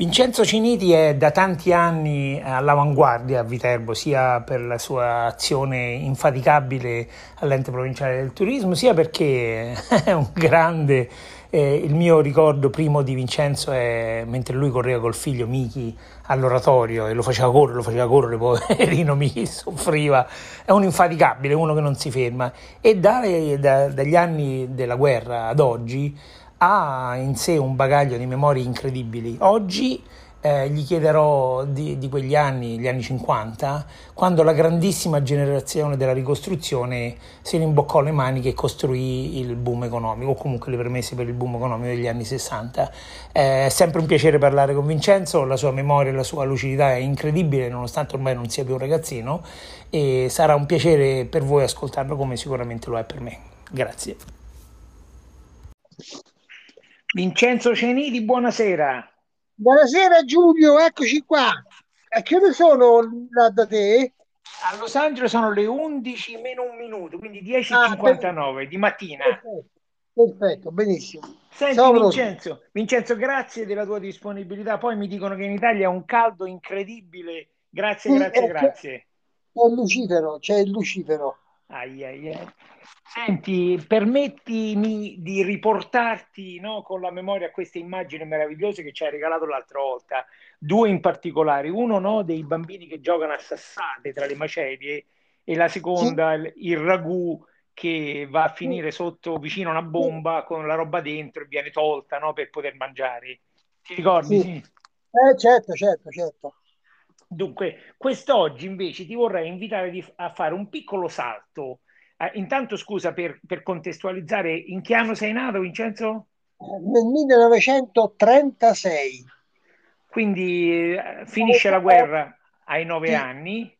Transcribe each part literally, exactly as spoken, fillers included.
Vincenzo Ceniti è da tanti anni all'avanguardia a Viterbo, sia per la sua azione infaticabile all'ente provinciale del turismo, sia perché è un grande. Eh, il mio ricordo primo di Vincenzo è mentre lui correva col figlio Michi all'oratorio e lo faceva correre, lo faceva correre, poverino Michi soffriva, è un infaticabile, uno che non si ferma, e da, da, dagli anni della guerra ad oggi ha in sé un bagaglio di memorie incredibili. Oggi eh, gli chiederò di, di quegli anni, gli anni cinquanta, quando la grandissima generazione della ricostruzione si rimboccò le maniche e costruì il boom economico, o comunque le premesse per il boom economico degli anni sessanta. Eh, è sempre un piacere parlare con Vincenzo, la sua memoria e la sua lucidità è incredibile, nonostante ormai non sia più un ragazzino, e sarà un piacere per voi ascoltarlo come sicuramente lo è per me. Grazie. Vincenzo Ceniti, buonasera. Buonasera Giulio, eccoci qua. A che ore sono là da te? A Los Angeles sono le undici meno un minuto, quindi dieci e cinquantanove ah, di mattina. Perfetto, perfetto, benissimo. Senti, Ciao, Vincenzo, Vincenzo, grazie della tua disponibilità. Poi mi dicono che in Italia è un caldo incredibile. Grazie, sì, grazie, è, grazie. È il lucifero, c'è cioè il lucifero. Ai, ai, ai. Senti, permettimi di riportarti, no, con la memoria a queste immagini meravigliose che ci hai regalato l'altra volta, due in particolare, uno, no, dei bambini che giocano a sassate tra le macerie, e la seconda sì. il, il ragù che va a finire sotto vicino a una bomba con la roba dentro e viene tolta, no, per poter mangiare. Ti ricordi? Sì. Eh, certo, certo, certo. Dunque, quest'oggi invece ti vorrei invitare di, a fare un piccolo salto. Eh, intanto scusa per, per contestualizzare, in che anno sei nato, Vincenzo? Nel millenovecentotrentasei. Quindi eh, finisce la guerra ai nove sì. anni.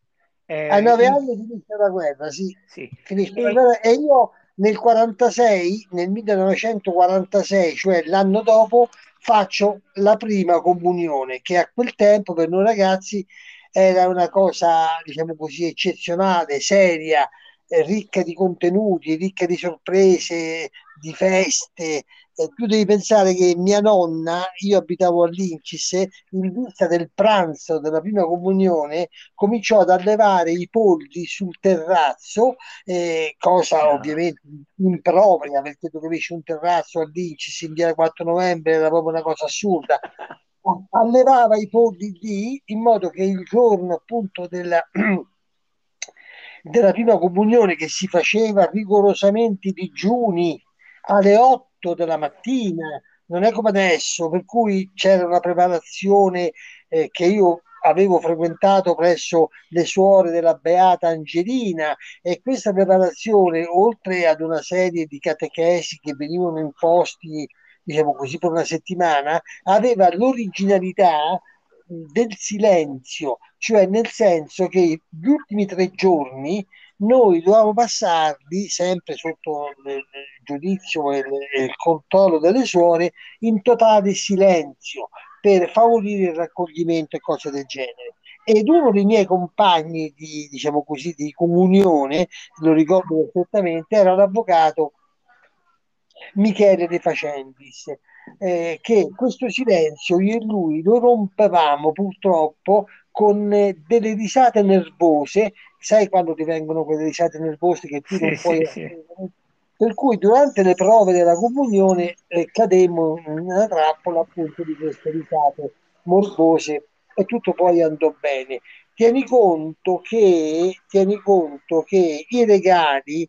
Eh, ai nove in... anni finisce la guerra, sì. sì. Finisce e... la guerra. E io nel quarantasei, nel millenovecentoquarantasei, cioè l'anno dopo, faccio la prima comunione, che a quel tempo per noi ragazzi era una cosa, diciamo così, eccezionale, seria, eh, ricca di contenuti, ricca di sorprese, di feste. Eh, tu devi pensare che mia nonna, io abitavo all'Incis, in vista del pranzo della prima comunione cominciò ad allevare i polli sul terrazzo, eh, cosa ah. ovviamente impropria, perché tu capisci, un terrazzo all'Incis in via quattro novembre era proprio una cosa assurda. Allevava i polli lì in modo che il giorno appunto della della prima comunione, che si faceva rigorosamente digiuni alle otto della mattina, non è come adesso, per cui c'era una preparazione eh, che io avevo frequentato presso le suore della Beata Angelina, e questa preparazione, oltre ad una serie di catechesi che venivano imposti, diciamo così, per una settimana, aveva l'originalità del silenzio, cioè nel senso che gli ultimi tre giorni noi dovevamo passarli sempre sotto il giudizio e il controllo delle suore in totale silenzio per favorire il raccoglimento e cose del genere. Ed uno dei miei compagni di, diciamo così, di comunione, lo ricordo perfettamente, era l'avvocato Michele De Facendis, eh, che questo silenzio io e lui lo rompevamo purtroppo con delle risate nervose. Sai quando ti vengono quelle risate nervose che tu sì, non puoi... Sì, sì. Per cui durante le prove della comunione eh, cademmo nella trappola appunto di queste risate morbose, e tutto poi andò bene. Tieni conto che, tieni conto che i regali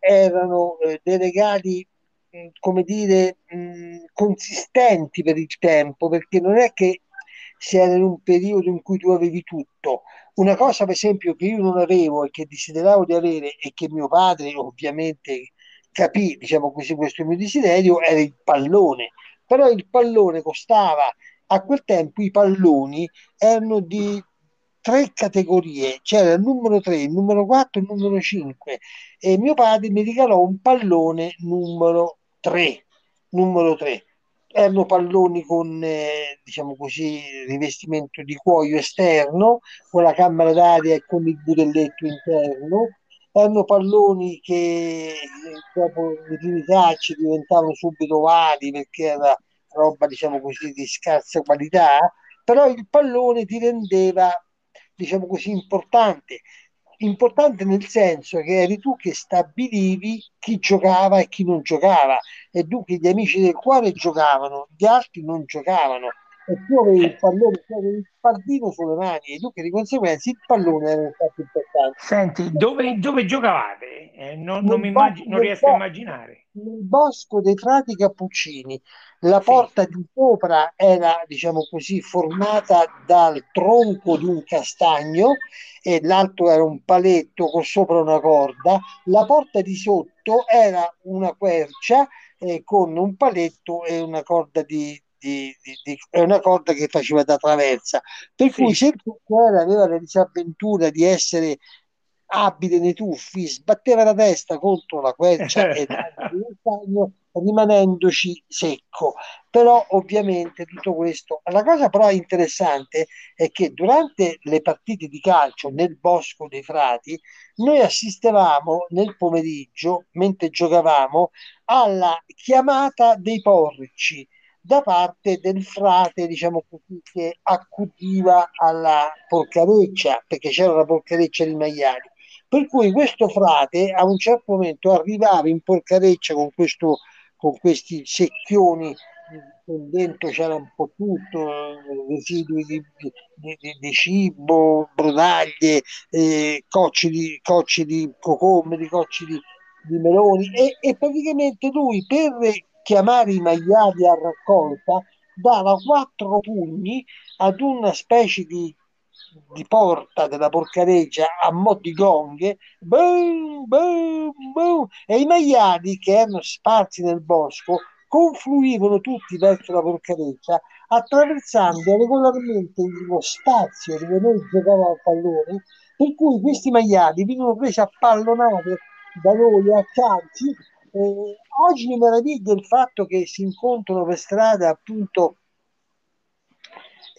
erano eh, dei regali, mh, come dire, mh, consistenti per il tempo, perché non è che se era in un periodo in cui tu avevi tutto. Una cosa, per esempio, che io non avevo e che desideravo di avere e che mio padre ovviamente capì, diciamo così, questo mio desiderio, era il pallone. Però il pallone costava, a quel tempo i palloni erano di tre categorie, c'era il numero tre, il numero quattro e il numero cinque, e mio padre mi regalò un pallone numero tre, numero tre. Erano palloni con eh, diciamo così, rivestimento di cuoio esterno, con la camera d'aria e con il budelletto interno. Erano palloni che dopo i primi calci diventavano subito ovali perché era roba, diciamo così, di scarsa qualità, però il pallone ti rendeva, diciamo così, importante, importante nel senso che eri tu che stabilivi chi giocava e chi non giocava, e dunque gli amici del cuore giocavano, gli altri non giocavano, e tu avevi il pallone, tu avevi il pallino sulle mani, e dunque di conseguenza il pallone era un fatto importante. Senti, dove, dove giocavate? Eh, non, non, mi immagino, non riesco a immaginare. Nel Bosco dei Frati Cappuccini. La porta di sopra era, diciamo così, formata dal tronco di un castagno e l'altro era un paletto con sopra una corda. La porta di sotto era una quercia eh, con un paletto e una corda di, di, di, di una corda che faceva da traversa. Per sì. cui se il cuore aveva la disavventura di essere abile nei tuffi, sbatteva la testa contro la quercia e il castagno, rimanendoci secco. Però ovviamente tutto questo, la cosa però interessante è che durante le partite di calcio nel Bosco dei Frati noi assistevamo nel pomeriggio, mentre giocavamo, alla chiamata dei porci da parte del frate, diciamo così, che accudiva alla porcareccia, perché c'era la porcareccia di maiali. Per cui questo frate a un certo momento arrivava in porcareccia con questo, con questi secchioni, dentro c'era un po' tutto, residui di, di, di, di cibo, brodaglie, eh, cocci, di, cocci di cocombe, di cocci di, di meloni, e, e praticamente lui, per chiamare i maiali a raccolta, dava quattro pugni ad una specie di di porta della porcareggia a mo' di gonghe, boom, boom, boom, e i maiali che erano sparsi nel bosco confluivano tutti verso la porcareggia, attraversando regolarmente lo spazio dove noi giocavamo al pallone, per cui questi maiali venivano presi a pallonate da noi a calci. Eh, oggi mi meraviglio del fatto che si incontrano per strada appunto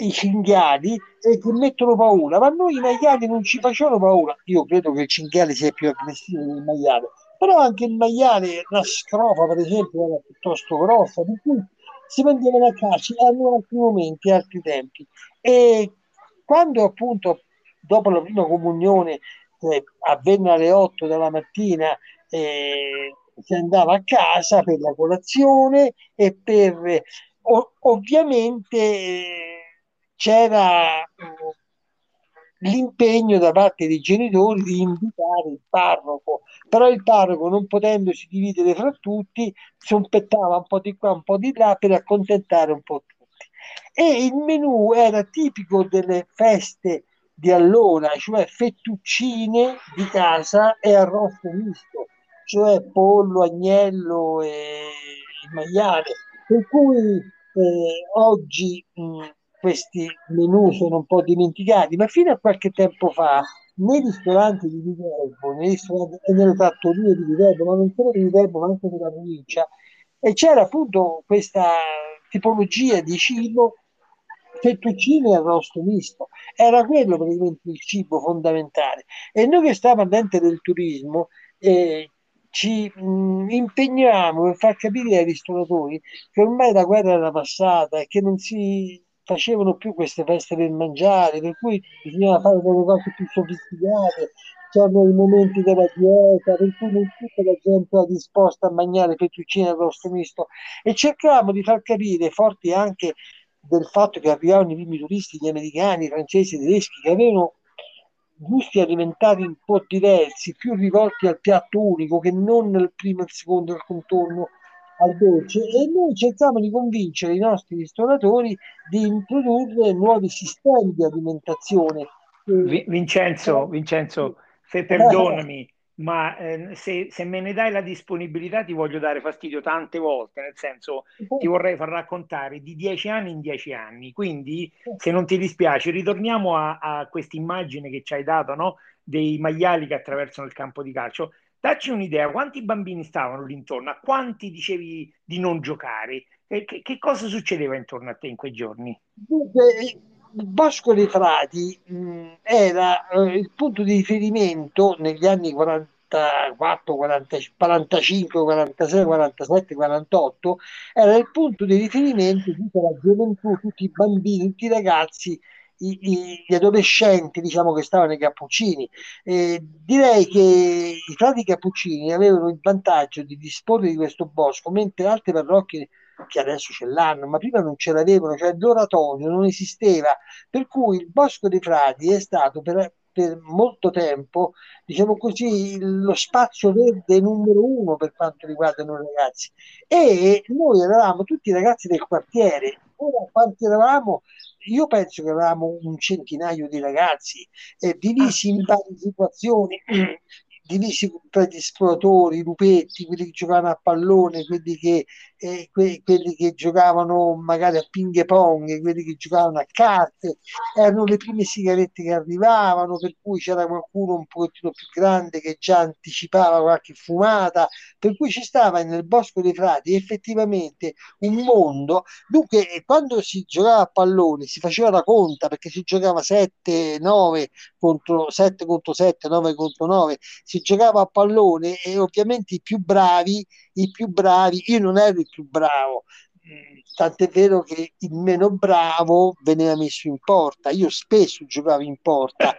i cinghiali e che mettono paura, ma noi i maiali non ci facevano paura. Io credo che il cinghiale sia più aggressivo del maiale, però anche il maiale, la scrofa per esempio, era piuttosto grossa, per cui si prendevano a calci, erano altri momenti, altri tempi. E quando appunto dopo la prima comunione eh, avvenne alle otto della mattina, eh, si andava a casa per la colazione e per eh, ov- ovviamente eh, c'era l'impegno da parte dei genitori di invitare il parroco, però il parroco, non potendosi dividere fra tutti, sompettava un po' di qua, un po' di là per accontentare un po' tutti. E il menù era tipico delle feste di allora, cioè fettuccine di casa e arrosto misto, cioè pollo, agnello e maiale. Per cui eh, oggi mh, questi menù sono un po' dimenticati, ma fino a qualche tempo fa nei ristoranti di Viterbo, nei ristoranti, e nelle trattorie di Viterbo, ma non solo di Viterbo, ma anche della provincia, e c'era appunto questa tipologia di cibo, fettuccine e arrosto misto. Era quello praticamente il cibo fondamentale. E noi che stavamo all'ente del turismo eh, ci mh, impegniamo per far capire ai ristoratori che ormai la guerra era passata e che non si facevano più queste feste per mangiare, per cui bisognava fare delle cose più sofisticate, c'erano i momenti della dieta, per cui non tutta la gente era disposta a mangiare fettuccine arrosto misto, e cercavamo di far capire, forti anche del fatto che arrivavano i primi turisti, gli americani, i francesi, i tedeschi, che avevano gusti alimentari un po' diversi, più rivolti al piatto unico che non al primo e al secondo, al contorno, al dolce, e noi cerchiamo di convincere i nostri ristoratori di introdurre nuovi sistemi di alimentazione. Vincenzo, Vincenzo se perdonami, ma eh, se, se me ne dai la disponibilità ti voglio dare fastidio tante volte, nel senso ti vorrei far raccontare di dieci anni in dieci anni, quindi se non ti dispiace ritorniamo a, a questa immagine che ci hai dato, no? Dei maiali che attraversano il campo di calcio. Dacci un'idea, quanti bambini stavano lì intorno, a quanti dicevi di non giocare, e che, che cosa succedeva intorno a te in quei giorni? Dunque, il Bosco dei Frati mh, era eh, il punto di riferimento negli anni quarantaquattro, quarantacinque, quarantasei, quarantasette, quarantotto, era il punto di riferimento di tutta la gioventù, tutti i bambini, tutti i ragazzi, i, i, gli adolescenti, diciamo, che stavano nei Cappuccini. Eh, direi che i frati Cappuccini avevano il vantaggio di disporre di questo bosco, mentre altre parrocchie che adesso ce l'hanno, ma prima non ce l'avevano, cioè l'oratorio non esisteva, per cui il Bosco dei Frati è stato per, per molto tempo, diciamo così, lo spazio verde numero uno per quanto riguarda noi ragazzi, e noi eravamo tutti ragazzi del quartiere. Ora quanti eravamo? Io penso che eravamo un centinaio di ragazzi, eh, divisi in varie situazioni, divisi tra gli esploratori, i lupetti, quelli che giocavano a pallone, quelli che, eh, que- quelli che giocavano magari a ping pong, quelli che giocavano a carte. Erano le prime sigarette che arrivavano, per cui c'era qualcuno un pochettino più grande che già anticipava qualche fumata, per cui ci stava nel Bosco dei Frati effettivamente un mondo. Dunque quando si giocava a pallone si faceva la conta, perché si giocava sette nove contro sette contro sette, nove contro nove, si giocava a pallone, e ovviamente i più bravi, i più bravi, io non ero il più bravo, tant'è vero che il meno bravo veniva messo in porta. Io spesso giocavo in porta.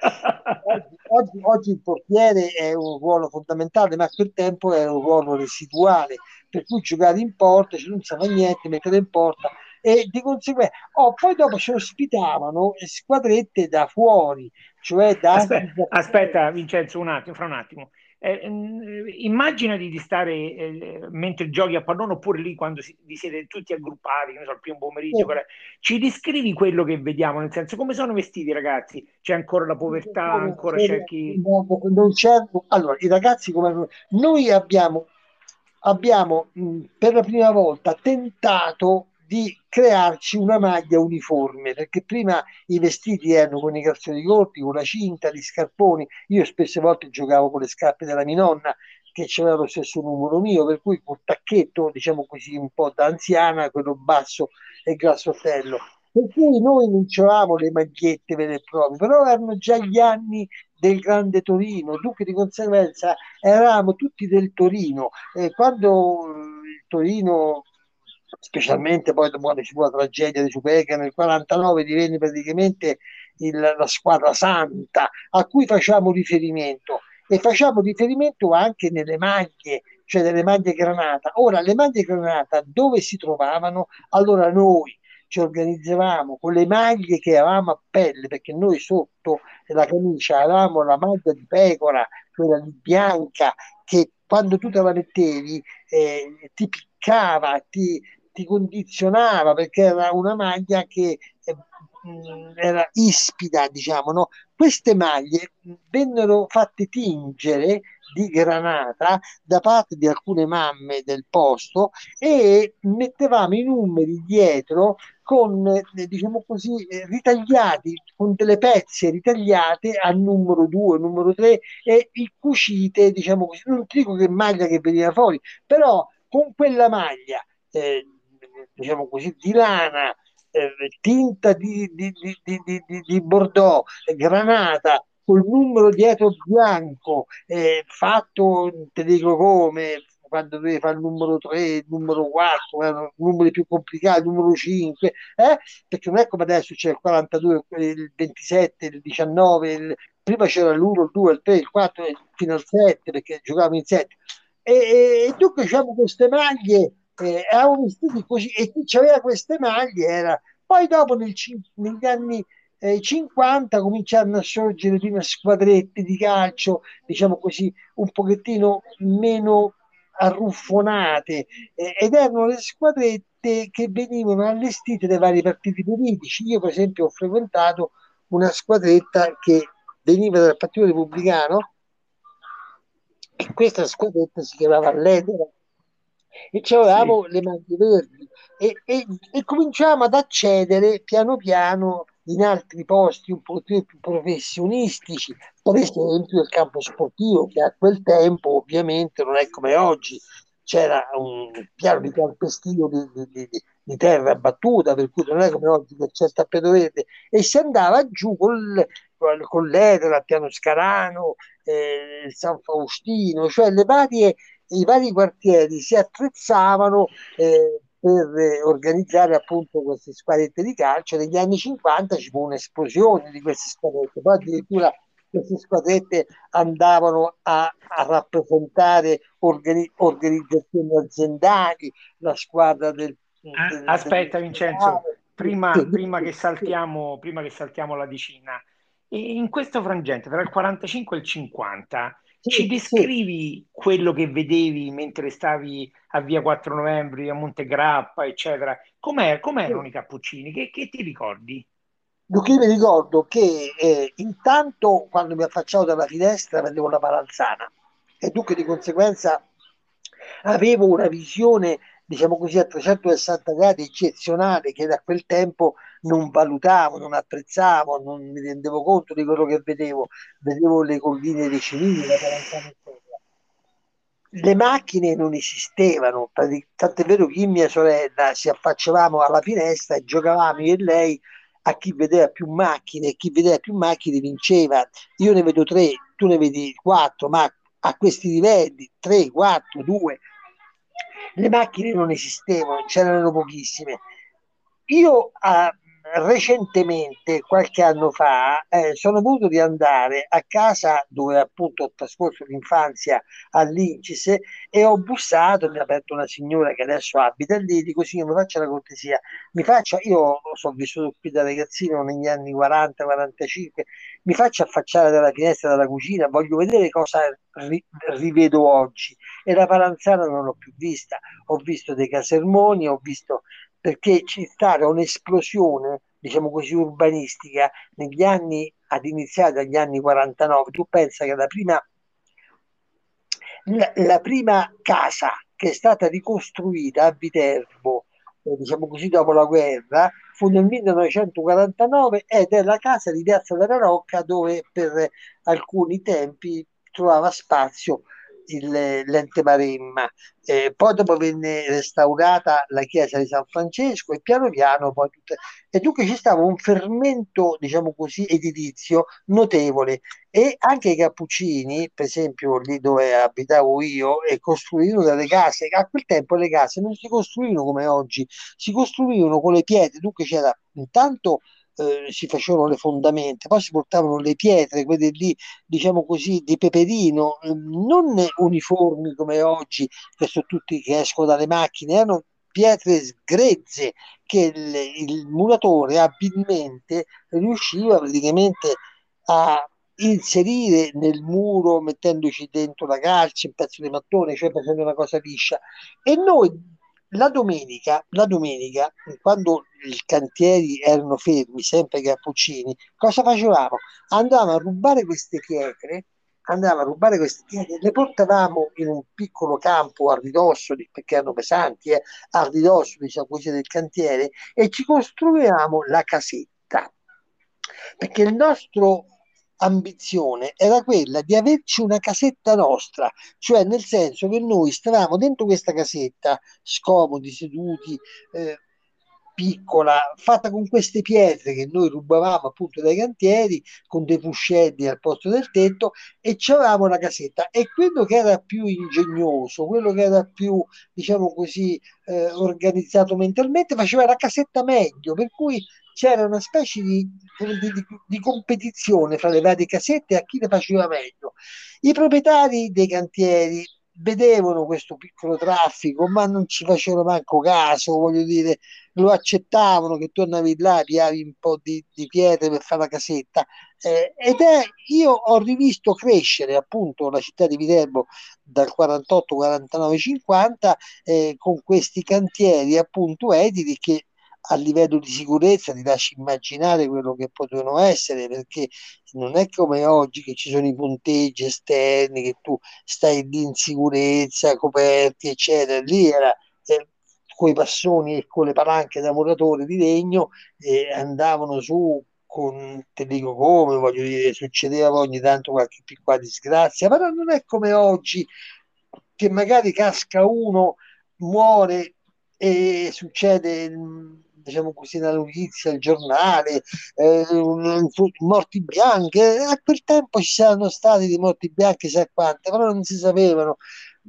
Oggi, oggi, oggi il portiere è un ruolo fondamentale, ma a quel tempo era un ruolo residuale, per cui giocare in porta, cioè non sapeva niente, mettere in porta, e di conseguenza oh, poi dopo ci ospitavano squadrette da fuori, cioè da aspetta, da... aspetta Vincenzo un attimo, fra un attimo eh, eh, immaginati di stare eh, mentre giochi a pallone, oppure lì quando si, vi siete tutti aggruppati, non so, il primo pomeriggio, eh. Ci descrivi quello che vediamo, nel senso, come sono vestiti i ragazzi? C'è ancora la povertà, non ancora c'è, c'è chi non c'è... Allora i ragazzi, come noi abbiamo abbiamo mh, per la prima volta tentato di crearci una maglia uniforme, perché prima i vestiti erano con i calzoni corti, con la cinta, gli scarponi. Io spesse volte giocavo con le scarpe della mia nonna, che c'era lo stesso numero mio, per cui col tacchetto, diciamo così, un po' da anziana, quello basso e grassottello. Per cui noi non avevamo le magliette vere e proprie, però erano già gli anni del grande Torino, dunque di conseguenza eravamo tutti del Torino. Eh, quando il Torino, specialmente poi dopo la tragedia di Ciupecca nel quarantanove, divenne praticamente il, la squadra santa a cui facciamo riferimento, e facciamo riferimento anche nelle maglie, cioè nelle maglie granata. Ora le maglie granata dove si trovavano? Allora noi ci organizzavamo con le maglie che avevamo a pelle, perché noi sotto la camicia avevamo la maglia di pecora, quella di bianca, che quando tu te la mettevi eh, ti piccava, ti ti condizionava, perché era una maglia che eh, era ispida, diciamo, no? Queste maglie vennero fatte tingere di granata da parte di alcune mamme del posto, e mettevamo i numeri dietro con, eh, diciamo così, eh, ritagliati, con delle pezze ritagliate al numero due, numero tre, e il cucite, diciamo così, non dico che maglia che veniva fuori, però con quella maglia eh, diciamo così, di lana, eh, tinta di, di, di, di, di, di bordeaux, granata, col numero dietro bianco, eh, fatto, te dico come, quando dovevi fare il numero tre, il numero quattro, erano numeri più complicati, il numero cinque, eh? Perché non è come adesso, c'è il quarantadue, il ventisette, il diciannove, il... prima c'era l'uno, il due, il tre, il quattro, fino al sette, perché giocavamo in sette. E, e, e dunque, diciamo, queste maglie eh, erano vestiti così, e chi c'aveva queste maglie era... Poi dopo nel, negli anni eh, cinquanta cominciarono a sorgere prima squadrette di calcio, diciamo così, un pochettino meno arruffonate, eh, ed erano le squadrette che venivano allestite dai vari partiti politici. Io per esempio ho frequentato una squadretta che veniva dal Partito Repubblicano, e questa squadretta si chiamava L'Edera, e ci avevamo sì. le maglie verdi, e, e, e cominciamo ad accedere piano piano in altri posti un po' più professionistici, per esempio il campo sportivo, che a quel tempo ovviamente non è come oggi, c'era un piano di calpestino di, di, di, di terra battuta, per cui non è come oggi che c'è il tappeto verde, e si andava giù col, con l'Edera, Piano Scarano, eh, San Faustino, cioè le varie, i vari quartieri si attrezzavano eh, per organizzare appunto queste squadrette di calcio. Negli anni cinquanta ci fu un'esplosione di queste squadrette, poi addirittura queste squadrette andavano a, a rappresentare organi, organizzazioni aziendali, la squadra del... del Aspetta del... Vincenzo, prima, prima, che saltiamo, prima che saltiamo la decina, in questo frangente tra il quarantacinque e il cinquanta... Sì, ci descrivi sì. quello che vedevi mentre stavi a Via quattro Novembre, a Monte Grappa, eccetera. Com'è, com'erano sì. i Cappuccini? Che, che ti ricordi? Io mi ricordo che eh, intanto quando mi affacciavo dalla finestra vedevo la Palanzana, e dunque di conseguenza avevo una visione, diciamo così, a trecentosessanta gradi eccezionale, che da quel tempo non valutavo, non apprezzavo, non mi rendevo conto di quello che vedevo. Vedevo le colline dei Cimini, la Palanzana, eccetera. Le macchine non esistevano, tant'è vero che io e mia sorella si affacciavamo alla finestra e giocavamo io e lei a chi vedeva più macchine, e chi vedeva più macchine vinceva. Io ne vedo tre, tu ne vedi quattro, ma a questi livelli, tre, quattro, due... Le macchine non esistevano, c'erano pochissime. Io eh, recentemente, qualche anno fa, eh, sono voluto di andare a casa dove appunto ho trascorso l'infanzia all'Incis, e ho bussato, mi ha aperto una signora che adesso abita lì, dico signor mi faccia la cortesia, mi faccia, io sono vissuto qui da ragazzino negli anni quaranta quarantacinque, mi faccia affacciare dalla finestra della cucina, voglio vedere cosa ri- rivedo oggi. E la Palanzana non l'ho più vista, ho visto dei casermoni, ho visto, perché c'è stata un'esplosione, diciamo così, urbanistica negli anni, ad iniziare dagli anni quarantanove. Tu pensa che la prima, la, la prima casa che è stata ricostruita a Viterbo, eh, diciamo così, dopo la guerra, fu nel millenovecentoquarantanove, ed è la casa di Piazza della Rocca dove per alcuni tempi trovava spazio Il, l'ente Maremma, eh, poi dopo venne restaurata la chiesa di San Francesco, e piano piano poi tutte... e dunque ci stava un fermento, diciamo così, edilizio notevole. E anche i Cappuccini, per esempio lì dove abitavo io, e costruivano delle case. A quel tempo le case non si costruivano come oggi, si costruivano con le pietre, dunque c'era intanto Eh, si facevano le fondamenta, poi si portavano le pietre, quelle lì, diciamo così, di peperino, eh, non uniformi come oggi che sono tutti che escono dalle macchine, erano pietre sgrezze che il, il muratore abilmente riusciva praticamente a inserire nel muro, mettendoci dentro la calce, un pezzo di mattone, cioè facendo una cosa liscia. E noi La domenica, la domenica, quando i cantieri erano fermi, sempre i Cappuccini, cosa facevamo? Andavamo a rubare queste pietre, andavamo a rubare queste pietre, le portavamo in un piccolo campo a ridosso, perché erano pesanti, eh, a ridosso, diciamo così, del cantiere, e ci costruivamo la casetta, perché il nostro... ambizione era quella di averci una casetta nostra, cioè nel senso che noi stavamo dentro questa casetta, scomodi, seduti, eh, piccola, fatta con queste pietre che noi rubavamo appunto dai cantieri, con dei fuscelli al posto del tetto, e c'avevamo la casetta. E quello che era più ingegnoso, quello che era più, diciamo così, eh, organizzato mentalmente, faceva la casetta meglio, per cui c'era una specie di, di, di, di competizione fra le varie casette a chi le faceva meglio. I proprietari dei cantieri vedevano questo piccolo traffico, ma non ci facevano manco caso, voglio dire, lo accettavano che tu andavi là, piavi un po' di, di pietre per fare la casetta, eh, ed è, io ho rivisto crescere appunto la città di Viterbo dal quarantotto, quarantanove, cinquanta eh, con questi cantieri appunto edili che a livello di sicurezza ti lasci immaginare quello che potevano essere, perché non è come oggi che ci sono i ponteggi esterni che tu stai lì in sicurezza, coperti eccetera. Lì era eh, con i passoni e con le palanche da muratore di legno, eh, andavano su con, te dico come, voglio dire, succedeva ogni tanto qualche piccola disgrazia, però non è come oggi che magari casca uno, muore e succede, diciamo così, la notizia, il giornale, eh, morti bianche. A quel tempo ci saranno stati di morti bianche sa quante, però non si sapevano,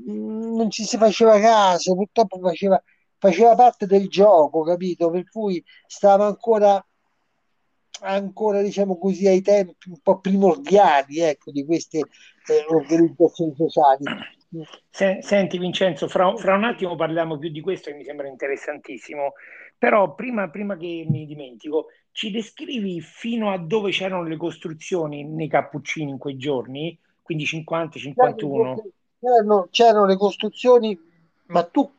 non ci si faceva caso, purtroppo faceva, faceva parte del gioco, capito? Per cui stava ancora ancora diciamo così ai tempi un po' primordiali, ecco, di queste eh, organizzazioni sociali. Senti Vincenzo, fra, fra un attimo parliamo più di questo che mi sembra interessantissimo, però prima, prima che mi dimentico, ci descrivi fino a dove c'erano le costruzioni nei Cappuccini in quei giorni, quindi cinquanta, cinquantuno? C'erano, c'erano le costruzioni, ma tu,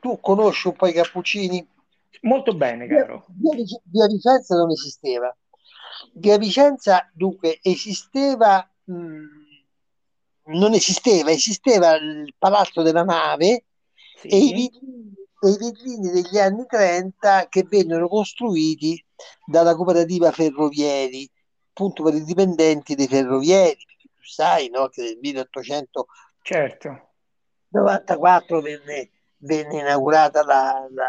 tu conosci un po' i Cappuccini? Molto bene, caro. Via, via Vicenza non esisteva. Via Vicenza dunque esisteva... Mh, non esisteva, esisteva il palazzo della nave, sì, e i villini degli anni trenta che vennero costruiti dalla cooperativa Ferrovieri, appunto per i dipendenti dei ferrovieri, perché tu sai, no, che nel milleottocentonovantaquattro venne, venne inaugurata la, la,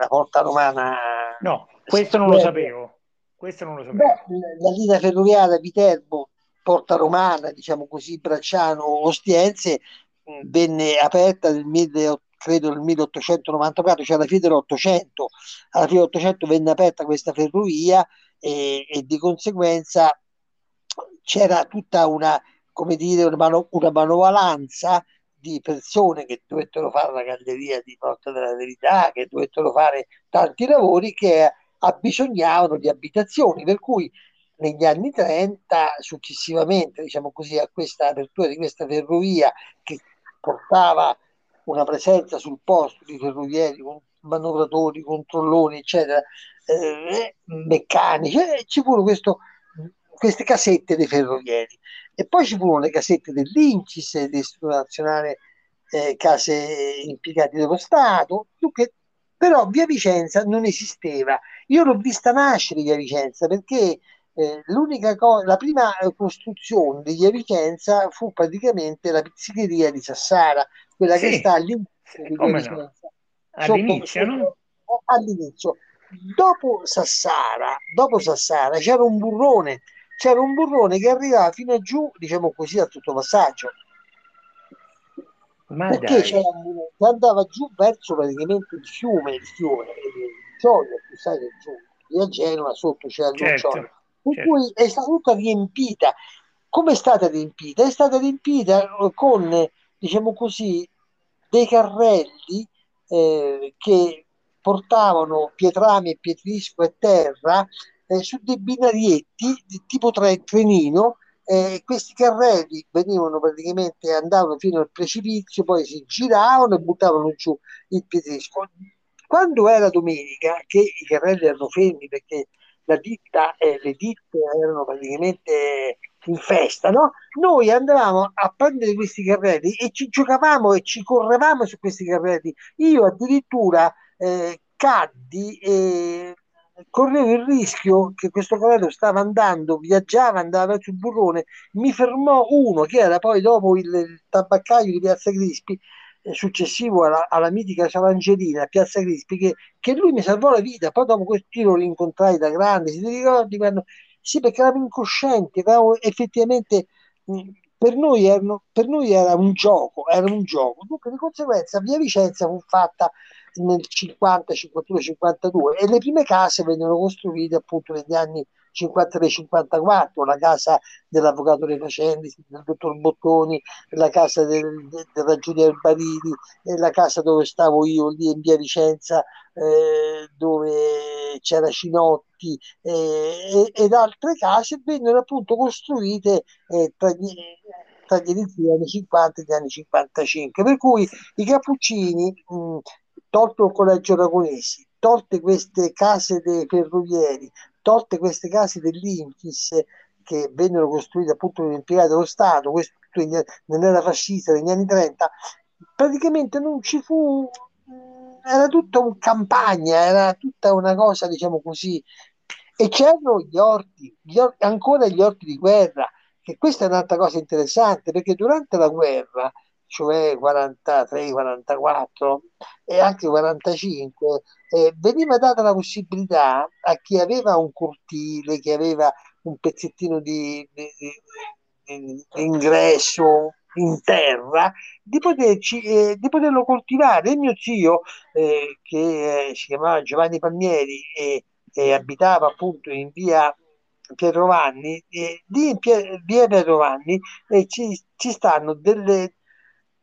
la Porta Romana. No, questo non lo sapevo. Questo non lo sapevo. Beh, la linea ferroviaria Viterbo Porta Romana, diciamo così, Bracciano, Ostiense, venne aperta nel milleottocentonovantaquattro, cioè alla fine dell'Ottocento. Alla fine dell'Ottocento venne aperta questa ferrovia e, e di conseguenza c'era tutta una, come dire, una, mano, una manovalanza di persone che dovettero fare la galleria di Porta della Verità, che dovettero fare tanti lavori, che abbisognavano di abitazioni, per cui negli anni trenta, successivamente diciamo così a questa apertura di questa ferrovia che portava una presenza sul posto di ferrovieri, manovratori, controllori eccetera, eh, meccanici, eh, ci furono questo, queste casette dei ferrovieri, e poi ci furono le casette dell'Incis, dell'Istituto Nazionale eh, Case Impiegati dello Stato. Dunque, però via Vicenza non esisteva. Io l'ho vista nascere via Vicenza, perché Eh, l'unica cosa, la prima costruzione di Via Vicenza fu praticamente la pizzicheria di Sassara, quella sì, che sta all'inizio di Via Vicenza, no? all'inizio, sotto, no? sotto, all'inizio. Dopo Sassara, dopo Sassara c'era un burrone, c'era un burrone che arrivava fino a giù, diciamo così, a tutto passaggio. Ma perché c'era un, andava giù verso praticamente il fiume, il fiume, il Gioia, tu sai che giù, a Genova sotto c'era il certo. Gioia. Per cui è stata tutta riempita. Come è stata riempita? È stata riempita con, diciamo così, dei carrelli eh, che portavano pietrame, pietrisco e terra eh, su dei binarietti di tipo tre, trenino. Eh, questi carrelli venivano praticamente, andavano fino al precipizio, poi si giravano e buttavano giù il pietrisco. Quando era domenica, che i carrelli erano fermi perché la ditta e eh, le ditte erano praticamente in festa, no? Noi andavamo a prendere questi carrelli e ci giocavamo e ci correvamo su questi carrelli. Io addirittura eh, caddi e correvo il rischio che questo carrello stava andando, viaggiava, andava verso il burrone, mi fermò uno che era poi dopo il, il tabaccaio di Piazza Crispi, successivo alla, alla mitica San Angelina a Piazza Crispi, che, che lui mi salvò la vita. Poi dopo questo io lo rincontrai da grande, si ti ricordi quando? Sì, perché eravamo incoscienti, eravamo effettivamente, per noi, erano, per noi era un gioco, era un gioco. Dunque di conseguenza via Vicenza fu fatta nel cinquanta, cinquantuno, cinquantadue e le prime case vennero costruite appunto negli anni cinquantatré cinquantaquattro, la casa dell'avvocato De Facendis, del dottor Bottoni, la casa del, de, della Giulia Barili, la casa dove stavo io lì in via Vicenza, eh, dove c'era Cinotti, eh, ed altre case vennero appunto costruite eh, tra gli tra gli inizi degli anni cinquanta e gli anni cinquantacinque, per cui i Cappuccini, mh, tolto il collegio Aragonesi, tolte queste case dei ferrovieri, tolte queste case dell'Infis che vennero costruite appunto per impiegati dello Stato, questo non era fascista negli anni trenta, praticamente non ci fu, era tutta un campagna, era tutta una cosa diciamo così, e c'erano gli orti, gli or- ancora gli orti di guerra, che questa è un'altra cosa interessante, perché durante la guerra, cioè quarantatré quarantaquattro e anche quarantacinque, eh, veniva data la possibilità a chi aveva un cortile, chi aveva un pezzettino di, di, di, di ingresso in terra, di, poterci, eh, di poterlo coltivare. Il mio zio, eh, che eh, si chiamava Giovanni Palmieri e, e abitava appunto in via Pietrovanni, eh, lì in Pie- via Pietrovanni eh, ci, ci stanno delle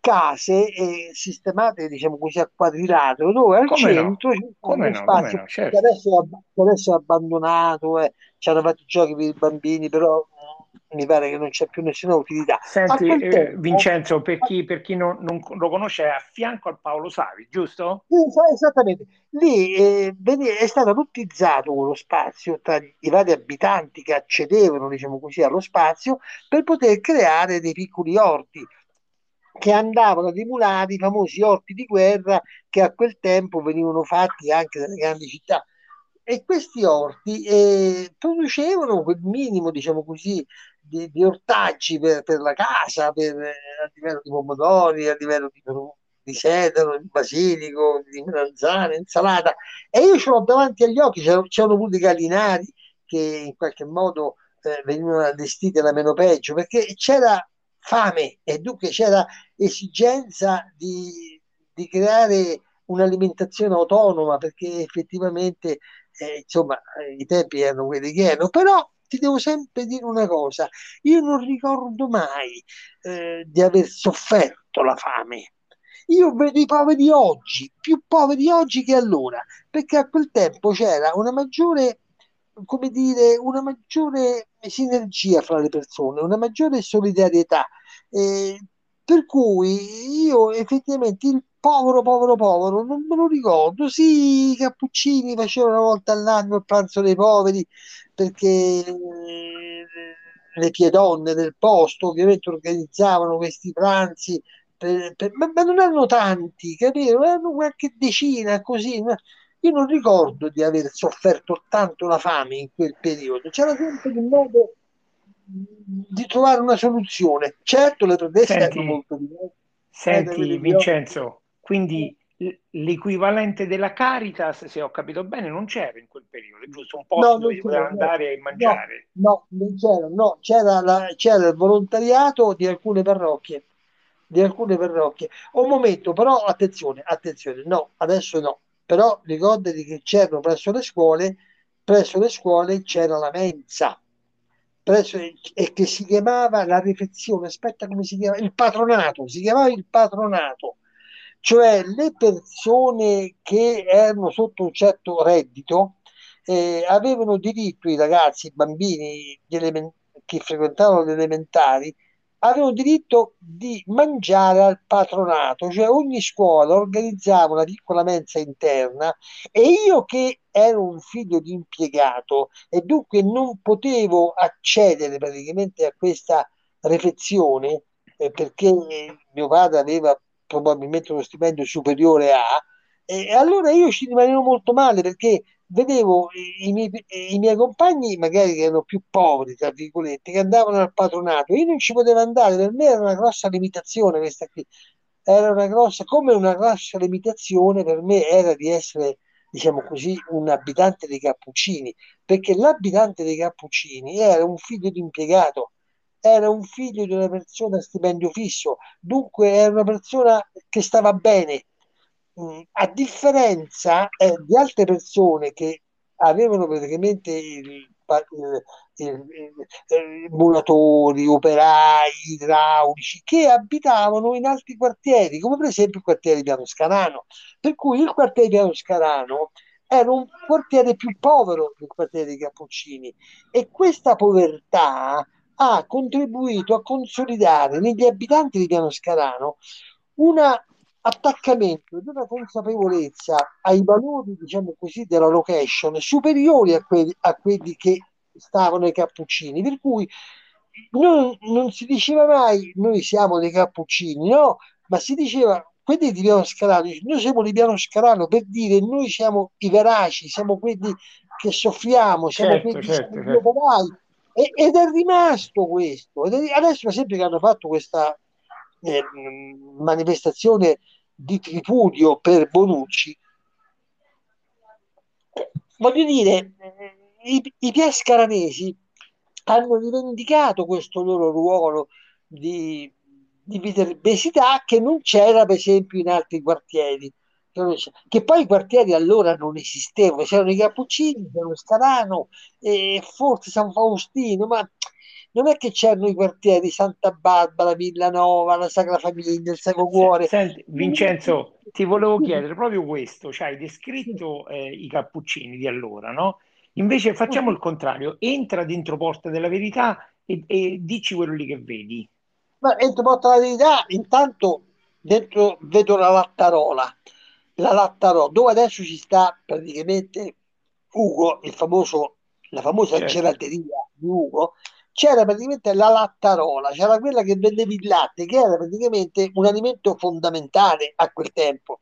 case eh, sistemate diciamo così a quadrilatero, dove al come centro no? c'è come uno no, spazio no, certo. che, adesso, che adesso è abbandonato, eh. c'hanno fatto giochi per i bambini, però eh, mi pare che non c'è più nessuna utilità. Senti, eh, tempo, Vincenzo, per chi, per chi non, non lo conosce, è a fianco al Paolo Savi, giusto? Sì, esattamente. Lì eh, è stato lottizzato quello spazio tra i vari abitanti che accedevano diciamo così allo spazio per poter creare dei piccoli orti che andavano ad emulare i famosi orti di guerra che a quel tempo venivano fatti anche dalle grandi città. E questi orti eh, producevano quel minimo, diciamo così, di, di ortaggi per, per la casa, per, a livello di pomodori, a livello di, di sedano, di basilico, di melanzane, insalata. E io ce l'ho davanti agli occhi, c'erano pure dei gallinari che in qualche modo eh, venivano allestiti alla meno peggio, perché c'era fame e dunque c'era esigenza di, di creare un'alimentazione autonoma, perché effettivamente eh, insomma i tempi erano quelli che erano. Però ti devo sempre dire una cosa, io non ricordo mai eh, di aver sofferto la fame. Io vedo i poveri oggi, più poveri oggi che allora, perché a quel tempo c'era una maggiore, come dire, una maggiore sinergia fra le persone, una maggiore solidarietà, eh, per cui io effettivamente il povero, povero, povero non me lo ricordo. Sì, i Cappuccini facevano una volta all'anno il pranzo dei poveri, perché le piedonne del posto ovviamente organizzavano questi pranzi per, per, ma, ma non erano tanti, capito? Erano qualche decina così, ma io non ricordo di aver sofferto tanto la fame in quel periodo. C'era sempre il modo di trovare una soluzione. Certo, le proteste erano molto diverse. Senti, Vincenzo, quindi l'equivalente della Caritas, se ho capito bene, non c'era in quel periodo, giusto? Un posto no, dove poteva andare no, e mangiare. No, non c'era, no, c'era, la, c'era il volontariato di alcune parrocchie. Di alcune parrocchie. Un momento, però, attenzione, attenzione, no, adesso no. Però ricordati che c'erano presso le scuole, presso le scuole c'era la mensa, presso, e che si chiamava la refezione, aspetta come si chiama? Il patronato, si chiamava il patronato, cioè le persone che erano sotto un certo reddito eh, avevano diritto, i ragazzi, i bambini gli element- che frequentavano le elementari, avevano diritto di mangiare al patronato, cioè ogni scuola organizzava una piccola mensa interna, e io che ero un figlio di impiegato e dunque non potevo accedere praticamente a questa refezione eh, perché mio padre aveva probabilmente uno stipendio superiore a, e eh, allora io ci rimanevo molto male, perché vedevo i miei, i miei compagni, magari che erano più poveri, tra virgolette, che andavano al patronato. Io non ci potevo andare, per me era una grossa limitazione questa qui. Era una grossa, come una grossa limitazione per me era di essere, diciamo così, un abitante dei Cappuccini, perché l'abitante dei Cappuccini era un figlio di impiegato, era un figlio di una persona a stipendio fisso, dunque era una persona che stava bene. A differenza eh, di altre persone che avevano praticamente il muratori, operai, idraulici che abitavano in altri quartieri, come per esempio il quartiere di Piano Scarano, per cui il quartiere di Piano Scarano era un quartiere più povero del quartiere dei Cappuccini, e questa povertà ha contribuito a consolidare negli abitanti di Piano Scarano un attaccamento ed una consapevolezza ai valori, diciamo così, della location superiori a quelli, a quelli che stavano ai Cappuccini, per cui non, non si diceva mai noi siamo dei Cappuccini, no, ma si diceva quelli di Piano Scarano, noi siamo di Piano Scarano, per dire noi siamo i veraci, siamo quelli che soffriamo, siamo certo, quelli certo, che certo. E, ed è rimasto questo. Ed è, adesso per esempio che hanno fatto questa eh, manifestazione di tripudio per Bonucci, voglio dire, i, i piascaranesi hanno rivendicato questo loro ruolo di di viterbesità che non c'era per esempio in altri quartieri, che, che poi i quartieri allora non esistevano, c'erano i Cappuccini, c'erano Scarano e forse San Faustino, ma non è che c'erano i quartieri Santa Barbara, Villanova, la Sacra Famiglia, il Sacro Cuore. Senti, Vincenzo, ti volevo chiedere proprio questo, cioè hai descritto eh, i Cappuccini di allora, no? Invece facciamo il contrario, entra dentro Porta della Verità e, e dici quello lì che vedi. Ma entro Porta della Verità, intanto dentro vedo la Lattarola, la Lattarola, dove adesso ci sta praticamente Ugo, il famoso, la famosa certo. gelateria di Ugo, c'era praticamente la Lattarola, c'era quella che vendeva il latte, che era praticamente un alimento fondamentale a quel tempo.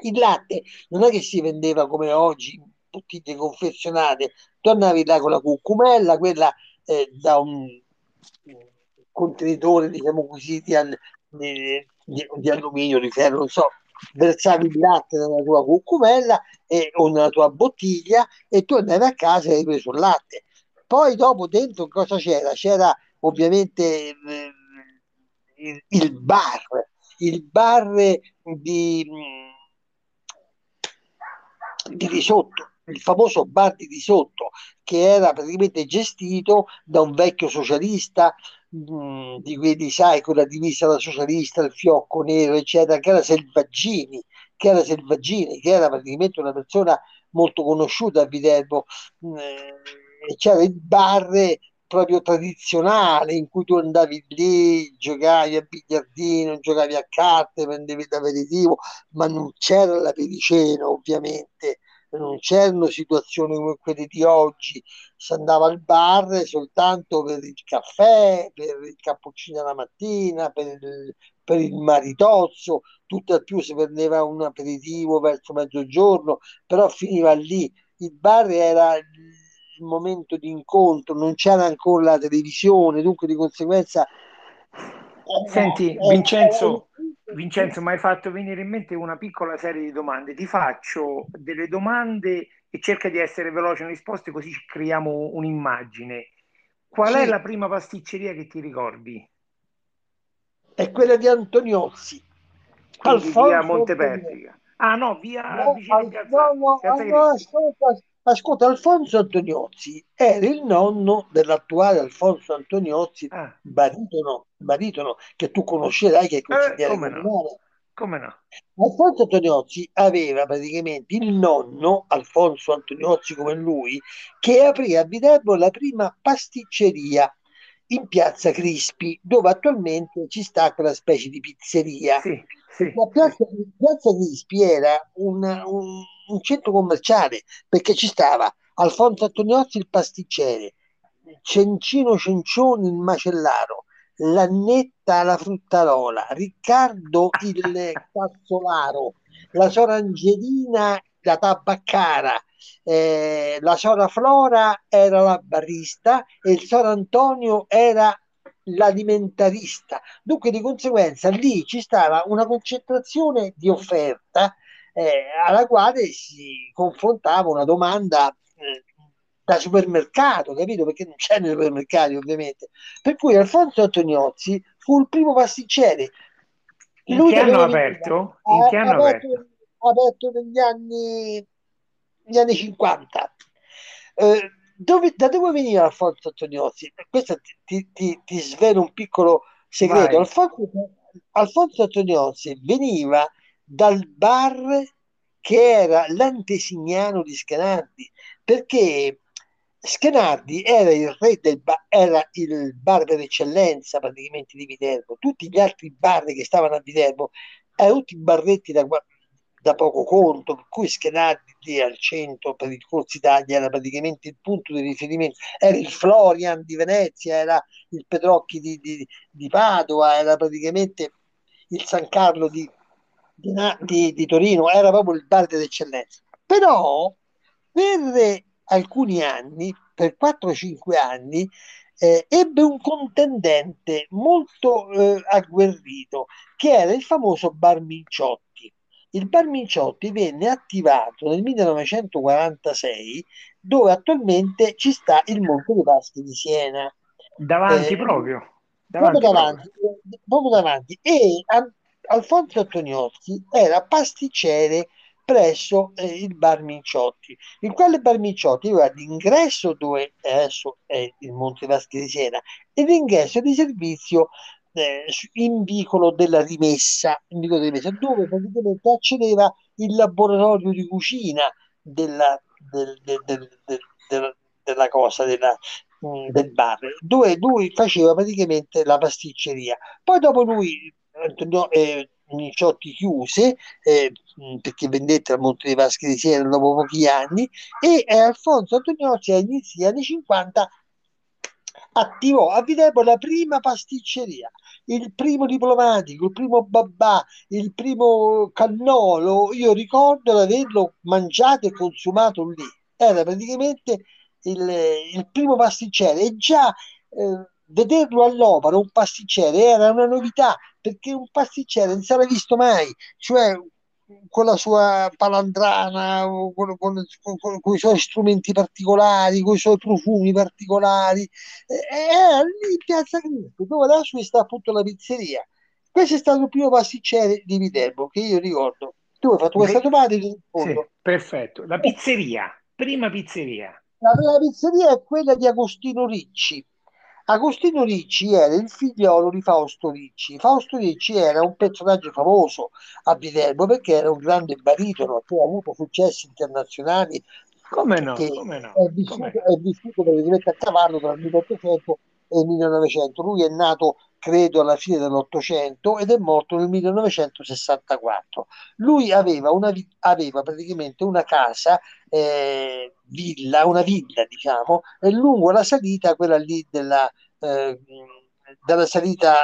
Il latte non è che si vendeva come oggi, in bottiglie confezionate, tornavi là con la cucumella, quella eh, da un contenitore, diciamo così, di, di, di, di alluminio, di ferro, non so, versavi il latte nella tua cucumella e, o nella tua bottiglia e tu andavi a casa e hai preso il latte. Poi dopo dentro cosa c'era? C'era ovviamente eh, il, il bar, il bar di, di Risotto, il famoso bar di Risotto, che era praticamente gestito da un vecchio socialista, di quelli, sai, con la divisa da socialista, il fiocco nero, eccetera, che era Selvaggini, che era Selvaggini, che era praticamente una persona molto conosciuta a Viterbo, eh, c'era il bar proprio tradizionale in cui tu andavi lì, giocavi a biliardino, giocavi a carte, prendevi l'aperitivo, ma non c'era l'apericena ovviamente, non c'erano situazioni come quelle di oggi, si andava al bar soltanto per il caffè, per il cappuccino la mattina, per il, per il maritozzo, tutto al più si prendeva un aperitivo verso mezzogiorno, però finiva lì. Il bar era il momento di incontro, non c'era ancora la televisione, dunque di conseguenza... Senti, Vincenzo... Vincenzo, mi hai fatto venire in mente una piccola serie di domande. Ti faccio delle domande e cerca di essere veloce nelle risposte, così creiamo un'immagine. Qual sì. è la prima pasticceria che ti ricordi? È quella di Antoniozzi. Alfonso via Montepertica. Ah no, via no, vicino al... Piazza, no, no, Piazza no, ascolta, ascolta, Alfonso Antoniozzi era il nonno dell'attuale Alfonso Antoniozzi, ah. baritono. Baritono che tu conoscerai, che è consigliere eh, come, no. come no Alfonso Antoniozzi aveva praticamente il nonno Alfonso Antoniozzi come lui, che aprì a Viterbo la prima pasticceria in Piazza Crispi, dove attualmente ci sta quella specie di pizzeria. Sì, sì, la piazza, sì. Piazza Crispi era un, un, un centro commerciale, perché ci stava Alfonso Antoniozzi il pasticcere, Cencino Cencioni il macellaro, l'Annetta la fruttarola, Riccardo il cazzolaro, la sora Angelina la tabaccara, eh, la sora Flora era la barista e il sor Antonio era l'alimentarista. Dunque di conseguenza lì ci stava una concentrazione di offerta eh, alla quale si confrontava una domanda eh, da supermercato, capito? Perché non c'erano i supermercati ovviamente, per cui Alfonso Antoniozzi fu il primo pasticcere. Lui in che hanno aperto? In che hanno aperto? aperto negli anni, negli anni cinquanta. Eh, Dove, da dove veniva Alfonso Antoniozzi? Questo ti, ti, ti svela un piccolo segreto. Alfonso, Alfonso Antoniozzi veniva dal bar che era l'antesignano di Schenardi, perché Schenardi era il re del bar, era il bar per eccellenza praticamente di Viterbo. Tutti gli altri bar che stavano a Viterbo erano tutti barretti da, da poco conto, per cui Schenardi lì al centro per il Corso Italia era praticamente il punto di riferimento, era il Florian di Venezia, era il Petrocchi di, di, di Padova, era praticamente il San Carlo di, di, di, di Torino, era proprio il bar dell'eccellenza. Però per alcuni anni, per quattro o cinque anni, eh, ebbe un contendente molto eh, agguerrito, che era il famoso Bar Minciotti. Il Bar Minciotti venne attivato nel millenovecentoquarantasei, dove attualmente ci sta il Monte dei Paschi di Siena. Davanti eh, proprio. Davanti proprio, davanti, proprio. proprio davanti. E a, Alfonso Antoniozzi era pasticcere presso eh, il Bar Minciotti, il quale Bar Minciotti aveva l'ingresso dove adesso è il Monte Paschi di Siena e l'ingresso di servizio eh, in vicolo della rimessa, in vicolo della rimessa, dove praticamente accedeva il laboratorio di cucina della, del, del, del, del, del, della cosa della, mh, del bar, dove lui faceva praticamente la pasticceria. Poi dopo lui no, eh, Minciotti chiuse eh, perché vendette al Monte dei Paschi di Siena dopo pochi anni, e eh, Alfonso Antoniozzi all'inizio degli anni cinquanta attivò a Viterbo la prima pasticceria, il primo diplomatico, il primo babà, il primo cannolo. Io ricordo di averlo mangiato e consumato lì, era praticamente il, il primo pasticcere, e già eh, vederlo all'opera un pasticcere era una novità, perché un pasticcere non si era visto mai, cioè con la sua palandrana, con, con, con, con i suoi strumenti particolari, con i suoi profumi particolari. Era lì in Piazza Crispi, dove adesso sta appunto la pizzeria. Questo è stato il primo pasticcere di Viterbo che io ricordo. Tu hai fatto questa domanda e ti rispondo. Sì, perfetto. La pizzeria, prima pizzeria. La prima pizzeria è quella di Agostino Ricci. Agostino Ricci era il figliolo di Fausto Ricci. Fausto Ricci era un personaggio famoso a Viterbo perché era un grande baritono che ha avuto successi internazionali. Come no? Come no? È vissuto, è vissuto praticamente a cavallo tra il milleottocento e il millenovecento. Lui è nato, credo, alla fine dell'Ottocento ed è morto nel millenovecentosessantaquattro. Lui aveva, una, aveva praticamente una casa, eh, villa, una villa, diciamo, lungo la salita, quella lì della, eh, della salita,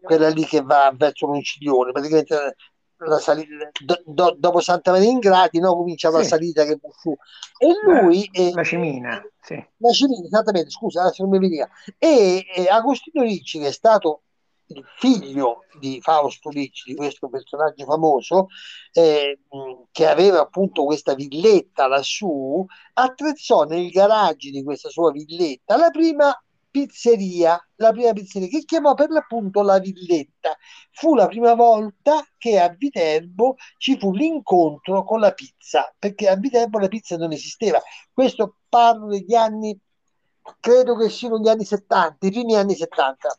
quella lì che va verso Ponciglione, praticamente la salita, do, do, dopo Santa Maria in Grati, no, cominciava sì. La salita che fu. E lui la, eh, la Cimina, sì. La Cimina, esattamente, scusa se non mi veniva. E eh, Agostino Ricci, che è stato il figlio di Fausto Ricci, di questo personaggio famoso, eh, che aveva appunto questa villetta lassù, attrezzò nel garage di questa sua villetta la prima pizzeria, la prima pizzeria che chiamò per l'appunto la Villetta. Fu la prima volta che a Viterbo ci fu l'incontro con la pizza, perché a Viterbo la pizza non esisteva. Questo parlo degli anni, credo che siano gli anni settanta, i primi anni settanta.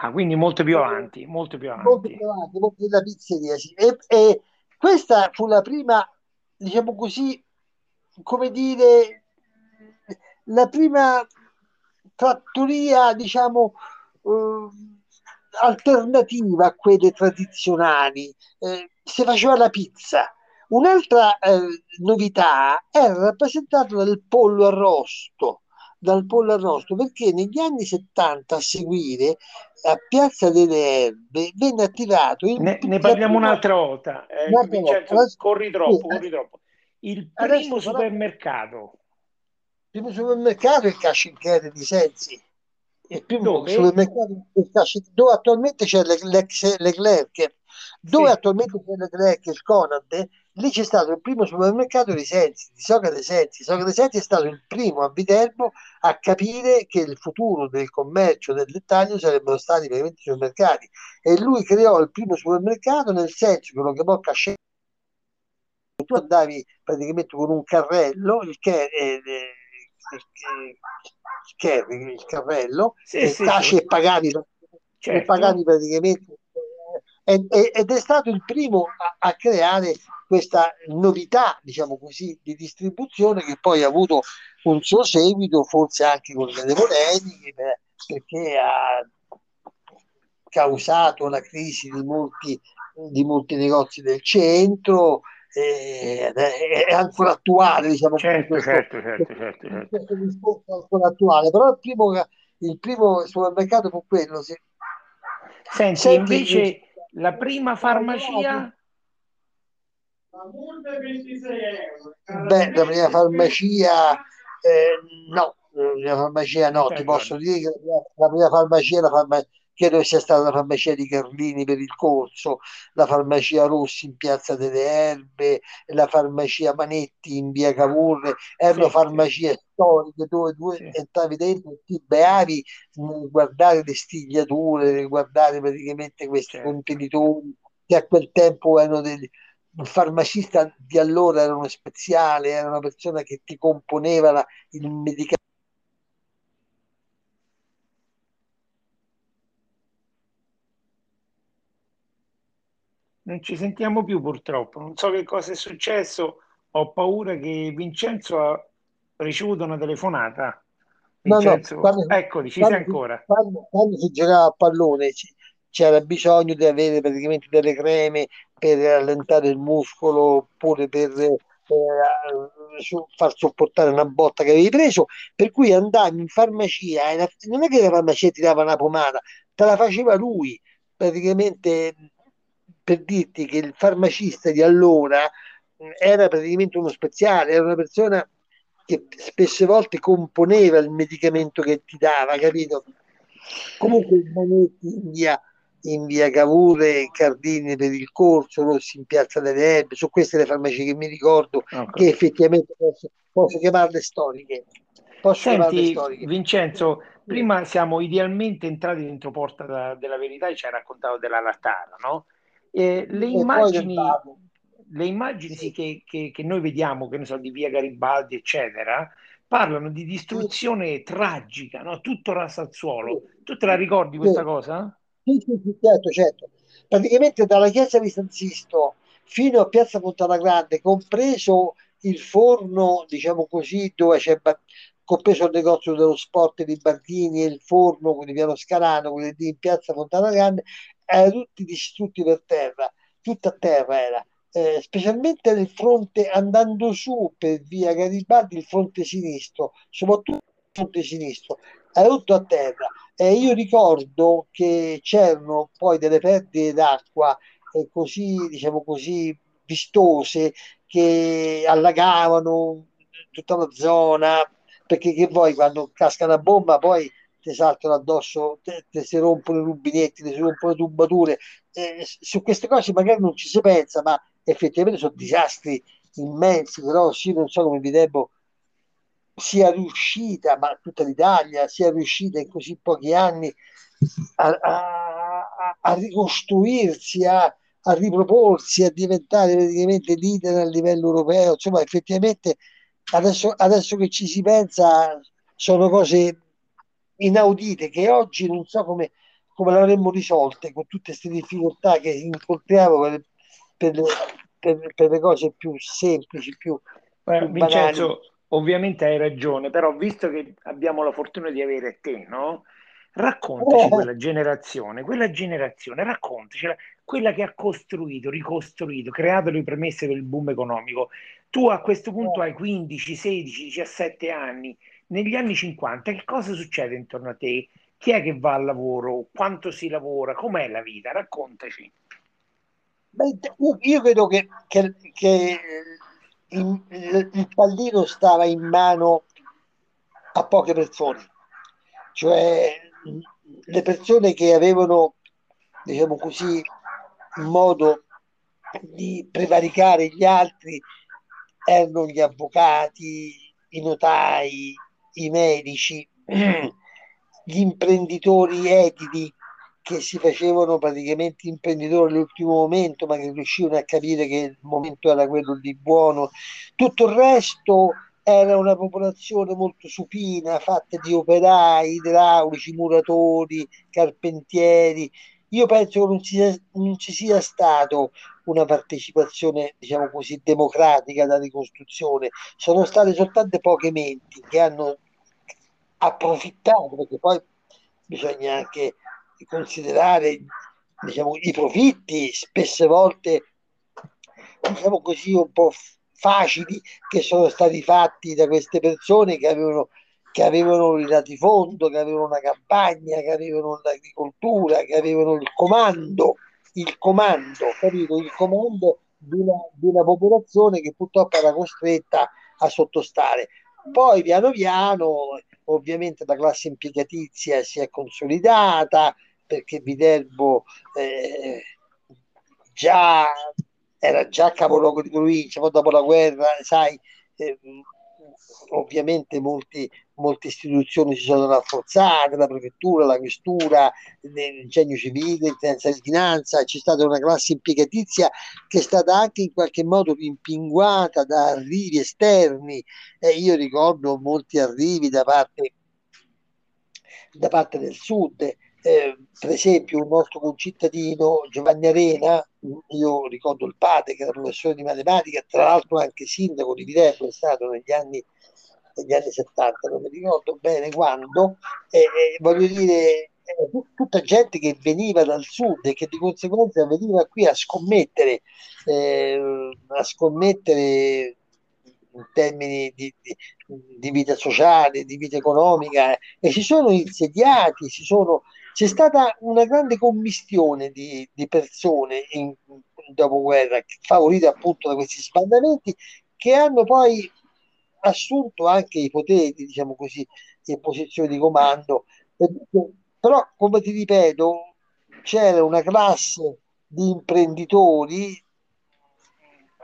Ah, quindi molto più avanti, molto più avanti. Molto più avanti, molto della pizzeria, sì. E, e questa fu la prima, diciamo così, come dire, la prima trattoria, diciamo, eh, alternativa a quelle tradizionali. Eh, si faceva la pizza. Un'altra eh, novità era rappresentata dal pollo arrosto. Dal pollo arrosto, perché negli anni settanta a seguire a Piazza delle Erbe venne attivato il, ne, ne parliamo prima, un'altra volta, eh, un'altra Vincenzo, volta. corri troppo, eh, corri troppo. il adesso, primo supermercato il primo supermercato è il Cascinchiere di Sensi, il primo dove? supermercato il Cascinchiere, dove attualmente c'è l'Eclerc, dove sì. attualmente c'è l'Eclerc, il Conad. Lì c'è stato il primo supermercato di Sensi, di Socrate Sensi. Socrate Sensi è stato il primo a Viterbo a capire che il futuro del commercio del dettaglio sarebbero stati veramente i supermercati, e lui creò il primo supermercato, nel senso che lo chiamò Cascetta. Tu andavi praticamente con un carrello, il che, eh, Scherri, il cappello, sì, e sì, Taci sì. e Pagani, certo. e Pagani praticamente, ed è stato il primo a, a creare questa novità, diciamo così, di distribuzione, che poi ha avuto un suo seguito, forse anche con delle polemiche, perché ha causato la crisi di molti, di molti negozi del centro. Eh, è ancora attuale, diciamo, certo, questo, certo, certo, certo, certo. Questo discorso è ancora attuale, però il primo, il primo supermercato fu quello. Se... Senti, Senti, invece il... la prima farmacia? ventisei euro. Beh, la prima farmacia eh, no, la prima farmacia no, certo. Ti posso dire che la prima farmacia è la farmacia. Credo sia stata la farmacia di Carlini per il corso, la farmacia Rossi in Piazza delle Erbe, la farmacia Manetti in Via Cavour, erano sì, farmacie sì. storiche dove tu sì. entravi dentro e ti beavi nel guardare le stigliature, nel guardare praticamente questi sì. contenitori che a quel tempo erano degli... Il farmacista di allora era uno speziale, era una persona che ti componeva la... il medicamento. Non ci sentiamo più purtroppo, non so che cosa è successo, ho paura che Vincenzo ha ricevuto una telefonata. Vincenzo, no, no, quando, eccoli, ci quando, sei ancora. Quando, quando si giocava a pallone c'era bisogno di avere praticamente delle creme per allentare il muscolo, oppure per eh, far sopportare una botta che avevi preso, per cui andavi in farmacia, non è che la farmacia ti dava una pomata, te la faceva lui, praticamente... Per dirti che il farmacista di allora era praticamente uno speziale, era una persona che spesse volte componeva il medicamento che ti dava, capito? Comunque il Manetti in via, in via Cavour, Cardini per il corso, Rossi in Piazza delle Erbe, sono queste le farmacie che mi ricordo, okay. che effettivamente posso, posso chiamarle storiche. Posso Senti, chiamarle storiche. Vincenzo, prima siamo idealmente entrati dentro Porta della, della Verità e ci hai raccontato della Lattara, no? Eh, le, immagini, le immagini sì. che, che, che noi vediamo, che ne so, di via Garibaldi eccetera, parlano di distruzione sì. tragica, no? Tutto rasa al suolo. Sì. Tu te la ricordi sì. questa cosa? Sì, sì, certo, certo. Praticamente dalla chiesa di San Sisto fino a piazza Fontana Grande, compreso il forno, diciamo così, dove c'è compreso il negozio dello sport di Bardini e il forno, quindi Piano Scarano, quindi in piazza Fontana Grande, erano tutti distrutti per terra, tutta terra era, eh, specialmente nel fronte, andando su per via Garibaldi, il fronte sinistro, soprattutto il fronte sinistro, era tutto a terra. E io ricordo che c'erano poi delle perdite d'acqua eh, così, diciamo così, vistose, che allagavano tutta la zona, perché che vuoi, quando casca una bomba poi ti saltano addosso, te, te si rompono i rubinetti, ti si rompono le tubature, eh, su queste cose magari non ci si pensa, ma effettivamente sono disastri immensi. Però sì, non so come vi devo sia riuscita, ma tutta l'Italia sia riuscita in così pochi anni a, a, a ricostruirsi, a, a riproporsi, a diventare praticamente leader a livello europeo. Insomma, effettivamente adesso, adesso che ci si pensa, sono cose inaudite che oggi non so come, come le avremmo risolte, con tutte queste difficoltà che incontriamo per, per, le, per, per le cose più semplici, più, Beh, più Vincenzo banali. Ovviamente hai ragione, però visto che abbiamo la fortuna di avere te, no? Raccontaci eh. quella generazione, quella generazione, raccontacela, quella che ha costruito, ricostruito, creato le premesse del boom economico. Tu a questo punto eh. hai quindici, sedici, diciassette anni. Negli anni cinquanta che cosa succede intorno a te? Chi è che va al lavoro? Quanto si lavora? Com'è la vita? Raccontaci. Beh, io credo che, che, che il, il pallino stava in mano a poche persone, cioè le persone che avevano, diciamo così, modo di prevaricare gli altri erano gli avvocati, i notai, i medici, gli imprenditori edili che si facevano praticamente imprenditori all'ultimo momento, ma che riuscivano a capire che il momento era quello lì buono. Tutto il resto era una popolazione molto supina, fatta di operai, idraulici, muratori, carpentieri. Io penso che non ci sia, non ci sia stato una partecipazione, diciamo così, democratica alla ricostruzione. Sono state soltanto poche menti che hanno approfittato, perché poi bisogna anche considerare, diciamo, i profitti spesse volte, diciamo così, un po' facili, che sono stati fatti da queste persone che avevano che avevano il latifondo, che avevano una campagna, che avevano l'agricoltura, che avevano il comando, il comando, capito? Il comando di una, di una popolazione che purtroppo era costretta a sottostare. Poi piano piano, ovviamente, la classe impiegatizia si è consolidata, perché Viterbo eh, già era già capoluogo di provincia, poi dopo la guerra, sai, eh, ovviamente molti, molte istituzioni si sono rafforzate, la prefettura, la questura, l'ingegno civile, l'intendente di finanza. C'è stata una classe impiegatizia che è stata anche in qualche modo rimpinguata da arrivi esterni, e io ricordo molti arrivi da parte, da parte del sud. Eh, per esempio, un nostro concittadino, Giovanni Arena, io ricordo il padre che era professore di matematica, tra l'altro anche sindaco di Viterbo è stato negli anni, negli anni settanta, non mi ricordo bene quando, eh, eh, voglio dire, eh, tutta gente che veniva dal sud e che di conseguenza veniva qui a scommettere, eh, a scommettere in termini di, di, di vita sociale, di vita economica, eh, e si sono insediati, si sono... C'è stata una grande commistione di, di persone in, in dopoguerra, favorita appunto da questi sbandamenti, che hanno poi assunto anche i poteri, diciamo così, e posizioni di comando. Però, come ti ripeto, c'era una classe di imprenditori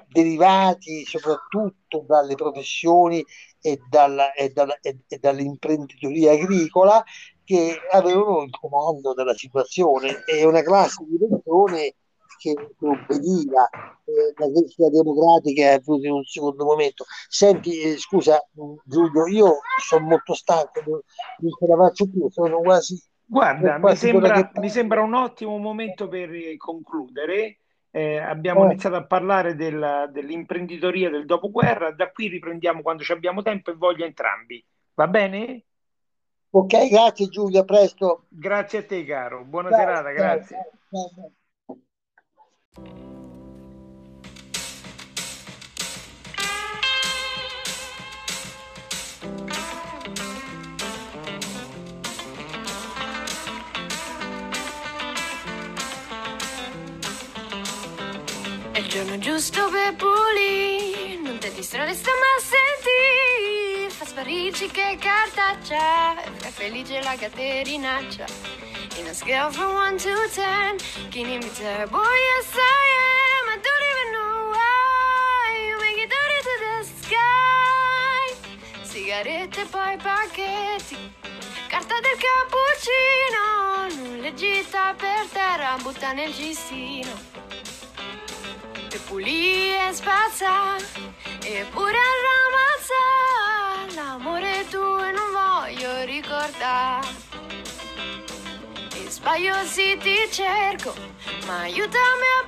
derivati soprattutto dalle professioni e, dalla, e, dalla, e, e dall'imprenditoria agricola, che avevano il comando della situazione, e una classe di persone che obbediva. Eh, la crescita democratica è avvenuta in un secondo momento. Senti, eh, scusa Giulio, io sono molto stanco, non, non ce la faccio più, sono quasi... Guarda, quasi mi, sembra, che... mi sembra un ottimo momento per concludere. Eh, abbiamo eh. iniziato a parlare della, dell'imprenditoria del dopoguerra, da qui riprendiamo quando ci abbiamo tempo e voglia entrambi, va bene? Ok, grazie Giulia, a presto. Grazie a te caro, buona ciao, serata, ciao, grazie. Ciao, ciao, ciao. È il giorno giusto per pulire, non ti distrarre sta ma senti. Fa sparigi che cartaccia, è felice la Caterinaccia. In a scale from one to ten, can you meet her? Boy, yes I am. I don't even know why you make it dirty to the sky. Sigarette poi pacchetti, carta del cappuccino, nulla gita per terra, butta nel cestino. Te pulì e spazza, eppure ramazza. L'amore tuo non voglio ricordare. E sbaglio se ti cerco, ma aiutami a